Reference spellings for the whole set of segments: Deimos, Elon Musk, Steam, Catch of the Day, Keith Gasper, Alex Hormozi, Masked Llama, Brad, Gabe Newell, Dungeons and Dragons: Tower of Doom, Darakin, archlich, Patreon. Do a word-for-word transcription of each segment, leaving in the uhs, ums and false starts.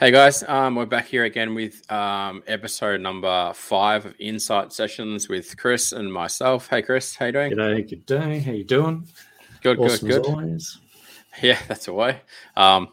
Hey guys, um, we're back here again with um, episode number five of Insight Sessions with Chris and myself. Hey Chris, how you doing? G'day, good day. How you doing? Good, awesome good, good. As always. Yeah, that's a way. Um,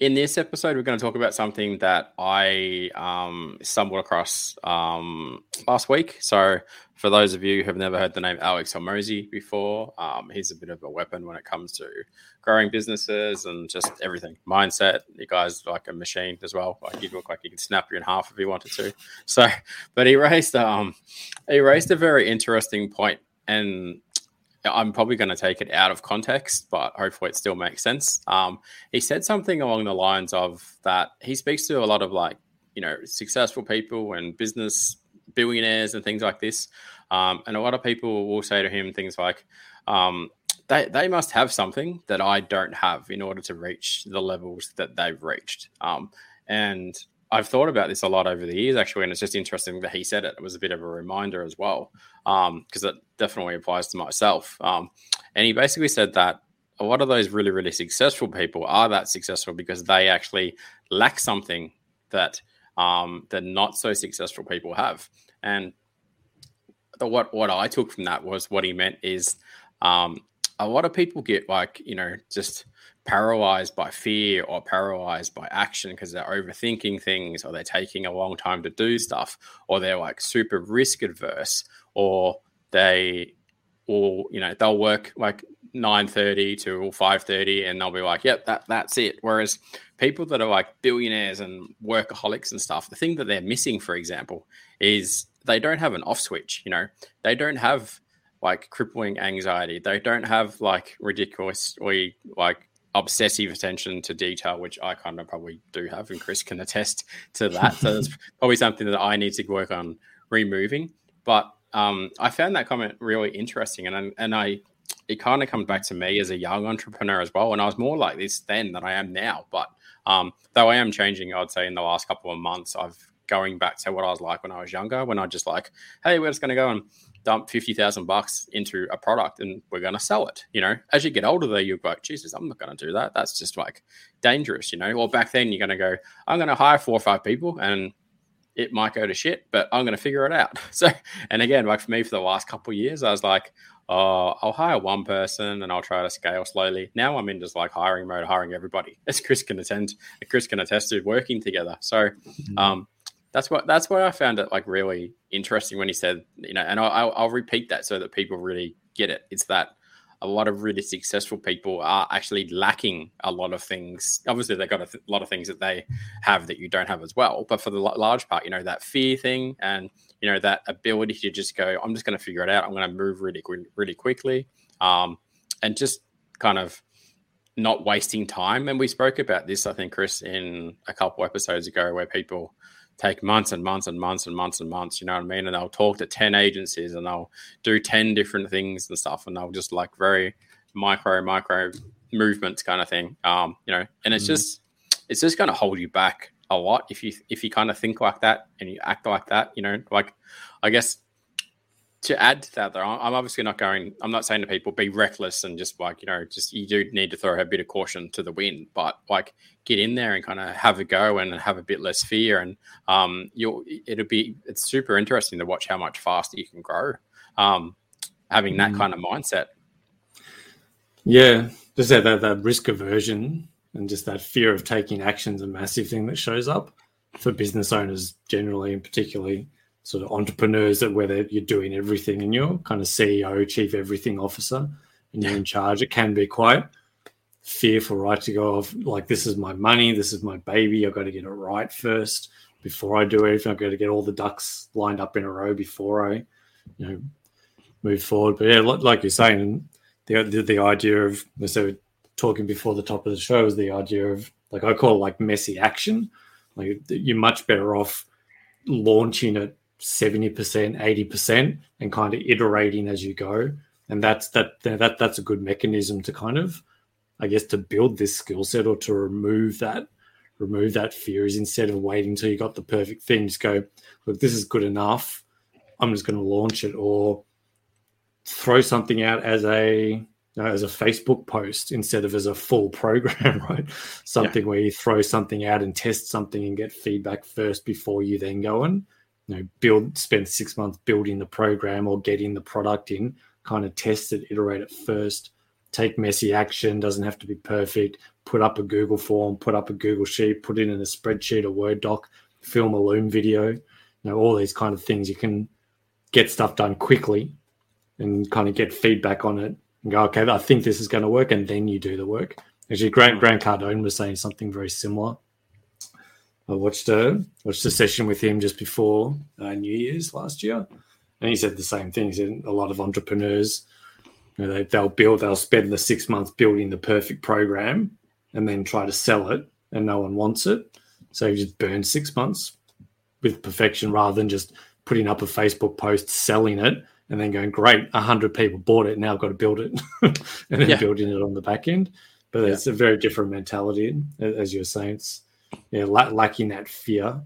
in this episode, we're going to talk about something that I um, stumbled across um, last week. So, for those of you who have never heard the name Alex Hormozi before, um, he's a bit of a weapon when it comes to growing businesses and just everything. Mindset, you guys like a machine as well. Like you look like you could snap you in half if you wanted to. So, but he raised um, he raised a very interesting point, and I'm probably going to take it out of context, but hopefully it still makes sense. Um, he said something along the lines of that he speaks to a lot of like, you know, successful people and business billionaires and things like this. Um, and a lot of people will say to him things like, um, they, they must have something that I don't have in order to reach the levels that they've reached. Um, and I've thought about this a lot over the years, actually, and it's just interesting that he said it. It was a bit of a reminder as well, because um, it definitely applies to myself. Um, and he basically said that a lot of those really, really successful people are that successful because they actually lack something that um, the not so successful people have. And the, what what I took from that was what he meant is um, a lot of people get like, you know, just paralyzed by fear or paralyzed by action because they're overthinking things or they're taking a long time to do stuff or they're like super risk adverse or they or you know they'll work like nine thirty to five thirty and they'll be like, yep, that that's it. Whereas people that are like billionaires and workaholics and stuff, the thing that they're missing, for example, is they don't have an off switch. You know, they don't have like crippling anxiety. They don't have like ridiculously like obsessive attention to detail, which I kind of probably do have, and Chris can attest to that. So that's probably something that I need to work on removing. But um, I found that comment really interesting, and and I it kind of comes back to me as a young entrepreneur as well. And I was more like this then than I am now. But um, though I am changing, I'd say in the last couple of months, I've going back to what I was like when I was younger, when I just like, hey, we're just going to go and dump fifty thousand bucks into a product and we're going to sell it. You know, as you get older though, you're like, Jesus, I'm not going to do that. That's just like dangerous, you know? Well, back then you're going to go, I'm going to hire four or five people and it might go to shit, but I'm going to figure it out. So, and again, like for me, for the last couple of years, I was like, oh, I'll hire one person and I'll try to scale slowly. Now I'm in just like hiring mode, hiring everybody, as Chris can attend, Chris can attest to working together. So, um, That's what that's why I found it like really interesting when he said, you know, and I'll, I'll repeat that so that people really get it. It's that a lot of really successful people are actually lacking a lot of things. Obviously, they've got a th- lot of things that they have that you don't have as well. But for the l- large part, you know, that fear thing and, you know, that ability to just go, I'm just going to figure it out. I'm going to move really, really quickly um, and just kind of not wasting time. And we spoke about this, I think, Chris, in a couple episodes ago where people take months and months and months and months and months, you know what I mean? And they'll talk to ten agencies and they'll do ten different things and stuff. And they'll just like very micro, micro movements kind of thing, um, you know, and it's mm-hmm. just, it's just going to hold you back a lot. If you, if you kind of think like that and you act like that, you know, like, I guess to add to that though, I'm obviously not going, I'm not saying to people be reckless and just like, you know, just, you do need to throw a bit of caution to the wind, but like, get in there and kind of have a go and have a bit less fear. And um, you'll it'll be it's super interesting to watch how much faster you can grow um, having that mm. kind of mindset. Yeah, just that, that that risk aversion and just that fear of taking action is a massive thing that shows up for business owners generally, and particularly sort of entrepreneurs that whether you're doing everything and you're kind of C E O, chief everything officer, and you're in charge, it can be quite fearful, right, to go off like, this is my money, this is my baby, I've got to get it right first before I do anything. I've got to get all the ducks lined up in a row before I, you know, move forward. But yeah, like you're saying, the the, the idea of, so talking before the top of the show is the idea of, like, I call it like messy action. Like, you're much better off launching at seventy percent, eighty percent, and kind of iterating as you go. And that's that that that's a good mechanism to kind of, I guess, to build this skill set or to remove that, remove that fear, is instead of waiting until you got the perfect thing, just go, look, this is good enough, I'm just going to launch it, or throw something out as a, you know, as a Facebook post instead of as a full program, right? Something yeah. where you throw something out and test something and get feedback first before you then go and, you know, build, spend six months building the program or getting the product in, kind of test it, iterate it first, take messy action, doesn't have to be perfect, put up a Google form, put up a Google sheet, put it in a spreadsheet, a Word doc, film a Loom video, you know, all these kind of things. You can get stuff done quickly and kind of get feedback on it and go, okay, I think this is going to work, and then you do the work. Actually, Grant Grant Cardone was saying something very similar. I watched a, watched a session with him just before uh, New Year's last year, and he said the same thing. He said a lot of entrepreneurs, you know, they, they'll build, they'll spend the six months building the perfect program and then try to sell it, and no one wants it. So you just burn six months with perfection rather than just putting up a Facebook post, selling it, and then going, great, one hundred people bought it, now I've got to build it, and then yeah. building it on the back end. But yeah. it's a very different mentality, as you're saying. It's yeah, lacking that fear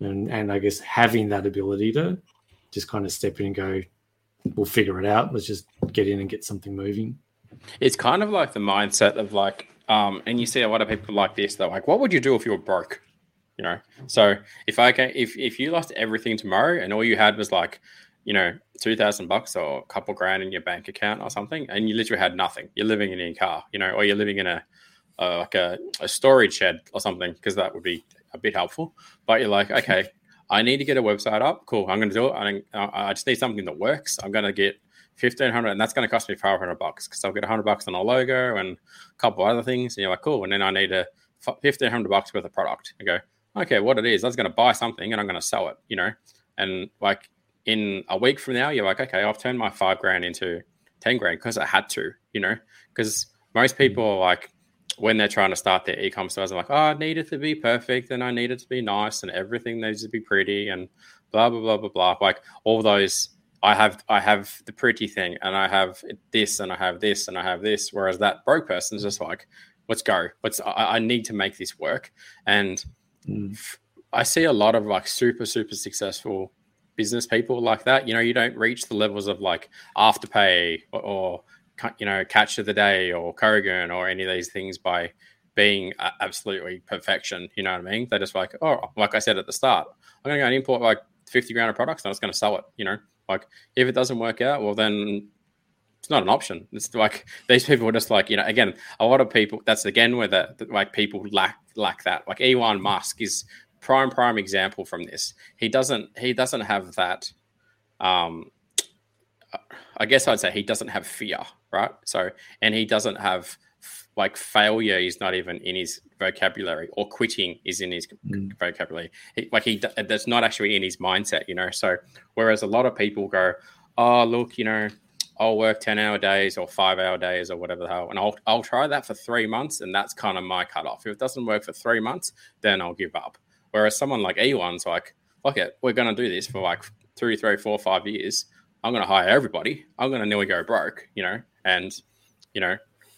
and, and I guess having that ability to just kind of step in and go, we'll figure it out. Let's just get in and get something moving. It's kind of like the mindset of like, um, and you see a lot of people like this, they're like, what would you do if you were broke? You know, so if I can, if, if you lost everything tomorrow and all you had was like, you know, two thousand bucks or a couple grand in your bank account or something, and you literally had nothing, you're living in your car, you know, or you're living in a, uh, like a, a storage shed or something, because that would be a bit helpful. But you're like, okay, I need to get a website up. Cool. I'm going to do it. I, I just need something that works. I'm going to get fifteen hundred and that's going to cost me five hundred bucks because I'll get one hundred bucks on a logo and a couple other things. And you're like, cool. And then I need a fifteen hundred bucks worth of product. I go, okay, what it is, I was going to buy something and I'm going to sell it, you know? And like in a week from now, you're like, okay, I've turned my five grand into ten grand because I had to, you know? Because most people are like, when they're trying to start their e-com stores, they're like, oh, I need it to be perfect and I need it to be nice and everything needs to be pretty and blah, blah, blah, blah, blah. Like all those, I have I have the pretty thing and I have this and I have this and I have this. Whereas that broke person's just like, let's go. Let's, I, I need to make this work. And I see a lot of like super, super successful business people like that. You know, you don't reach the levels of like Afterpay or, or you know, Catch of the Day or Kogan or any of these things by being uh, absolutely perfection. You know what I mean? They're just like, oh, like I said at the start, I'm going to go and import like fifty grand of products and I'm just going to sell it. You know, like if it doesn't work out, well, then it's not an option. It's like these people are just like, you know, again, a lot of people, that's again where the, the like people lack lack that. Like Elon Musk is prime prime example from this. He doesn't he doesn't have that. Um, I guess I'd say he doesn't have fear, right? So, and he doesn't have like failure is not even in his vocabulary, or quitting is in his mm. vocabulary. He, like he that's not actually in his mindset, you know. So whereas a lot of people go, oh look, you know, I'll work ten-hour days or five-hour days or whatever the hell, and I'll I'll try that for three months, and that's kind of my cutoff. If it doesn't work for three months, then I'll give up. Whereas someone like Elon's like, fuck it, we're going to do this for like two, three, four, five years. I'm going to hire everybody. I'm going to nearly go broke, you know, and, you know,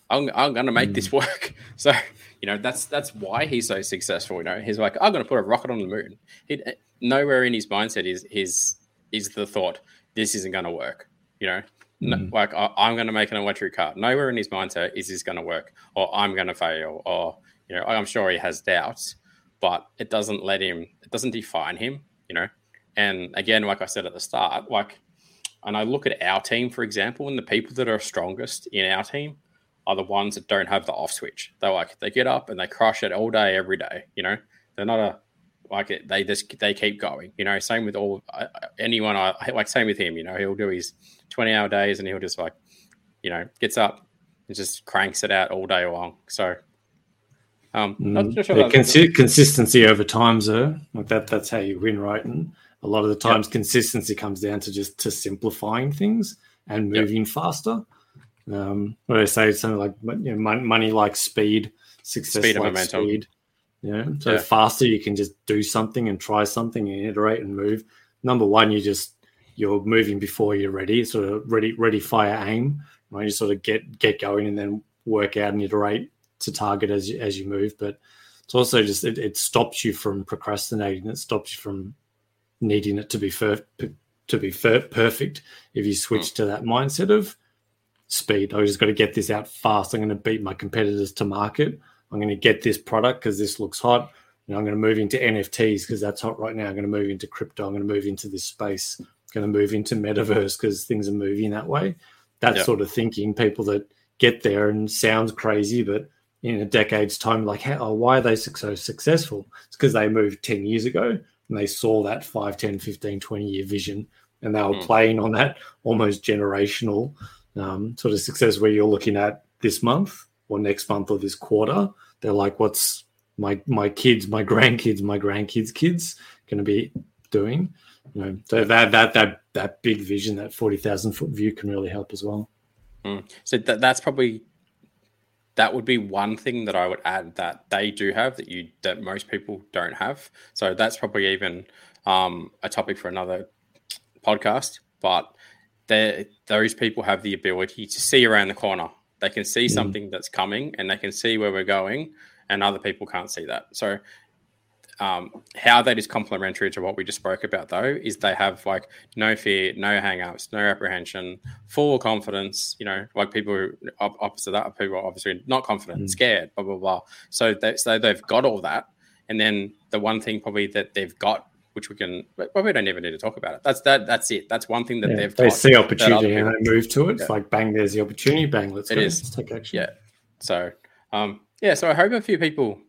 I'm I'm going to make mm. this work. So, you know, that's that's why he's so successful, you know. He's like, I'm going to put a rocket on the moon. He, nowhere in his mindset is, is, is the thought, this isn't going to work, you know. No, like I, I'm going to make an electric car. Nowhere in his mindset is this going to work, or I'm going to fail, or you know, I'm sure he has doubts, but it doesn't let him. It doesn't define him, you know. And again, like I said at the start, like, and I look at our team for example, and the people that are strongest in our team are the ones that don't have the off switch. They're like they get up and they crush it all day, every day. You know, they're not a like they just they keep going. You know, same with all anyone I like. Same with him. You know, he'll do his twenty-hour days, and he'll just like, you know, gets up and just cranks it out all day long. So, um, mm. not sure yeah, consi- consistency over time, sir. Like that, that's how you win, right? And a lot of the times, yep. consistency comes down to just to simplifying things and moving yep. faster. Um, what I say, something like you know, money like speed, success speed like speed. Yeah, so yeah. faster you can just do something and try something and iterate and move. Number one, you just you're moving before you're ready, sort of ready, ready, fire, aim, right? You sort of get, get going and then work out and iterate to target as you, as you move. But it's also just, it, it stops you from procrastinating. It stops you from needing it to be, fir- to be fir- perfect. If you switch to that mindset of, speed. I just got to get this out fast. I'm going to beat my competitors to market. I'm going to get this product because this looks hot. And I'm going to move into N F Ts because that's hot right now. I'm going to move into crypto. I'm going to move into this space. I'm going to move into metaverse because things are moving that way. That yeah. sort of thinking, people that get there, and sounds crazy, but in a decade's time, like, how, oh, why are they so successful? It's because they moved ten years ago and they saw that five, ten, fifteen, twenty-year vision, and they were mm. playing on that almost generational um, sort of success where you're looking at this month or next month or this quarter. They're like, what's my my kids, my grandkids, my grandkids' kids going to be doing? You know, so that that that that big vision, that forty thousand foot view can really help as well. Mm. So that that's probably... that would be one thing that I would add that they do have that you that most people don't have. So that's probably even um, a topic for another podcast. But those people have the ability to see around the corner. They can see mm. something that's coming, and they can see where we're going, and other people can't see that. So um, how that is complementary to what we just spoke about, though, is they have like no fear, no hang-ups, no apprehension, full confidence. You know, like people who opposite that, people are obviously not confident, mm. scared, blah, blah, blah. So, they, so they've got all that. And then the one thing probably that they've got, which we can, well, we don't even need to talk about it. That's that. That's it. That's one thing that yeah, they've got. They see opportunity and they move to it. It's yeah. like, bang, there's the opportunity. Bang, let's it go. Is. Let's take action. Yeah. So, um, yeah, so I hope a few people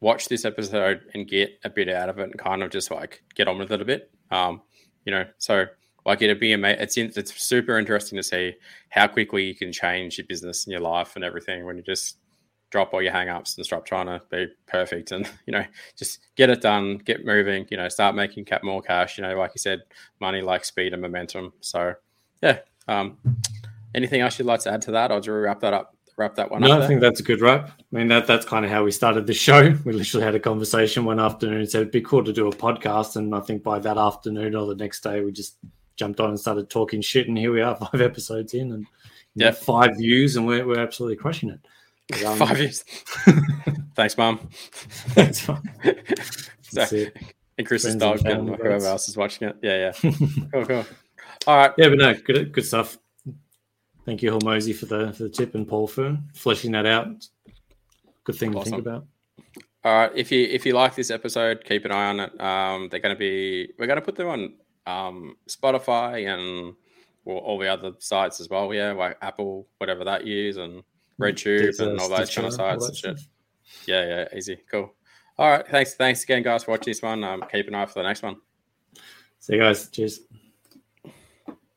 watch this episode and get a bit out of it and kind of just like get on with it a bit. Um, you know, so like it'd be amazing. It's, in, it's super interesting to see how quickly you can change your business and your life and everything when you just drop all your hang-ups and stop trying to be perfect and, you know, just get it done, get moving, you know, start making cap more cash, you know, like you said, money, like speed and momentum. So yeah. Um, anything else you'd like to add to that? I'll just wrap that up. Wrap that one no, up. No, I think that's a good wrap. I mean, that that's kind of how we started the show. We literally had a conversation one afternoon and said it'd be cool to do a podcast. And I think by that afternoon or the next day, we just jumped on and started talking shit. And here we are, five episodes in and yeah, five views, and we're we're absolutely crushing it. But, um, five views. Thanks, Mum. Thanks, Mum. So, and Chris's dog and, and whoever else is watching it. Yeah, yeah. Cool, cool. All right. Yeah, but no, good good stuff. Thank you, Hormozi, for the for the tip, and Paul for fleshing that out. Good thing awesome. to think about. All right, if you if you like this episode, keep an eye on it. Um, they're going to be we're going to put them on um, Spotify and well, all the other sites as well. Yeah, like Apple, whatever that you use, and RedTube There's and all those kind of sites and shit. Yeah, yeah, easy, cool. All right, thanks, thanks again, guys, for watching this one. Um, keep an eye for the next one. See you guys. Cheers.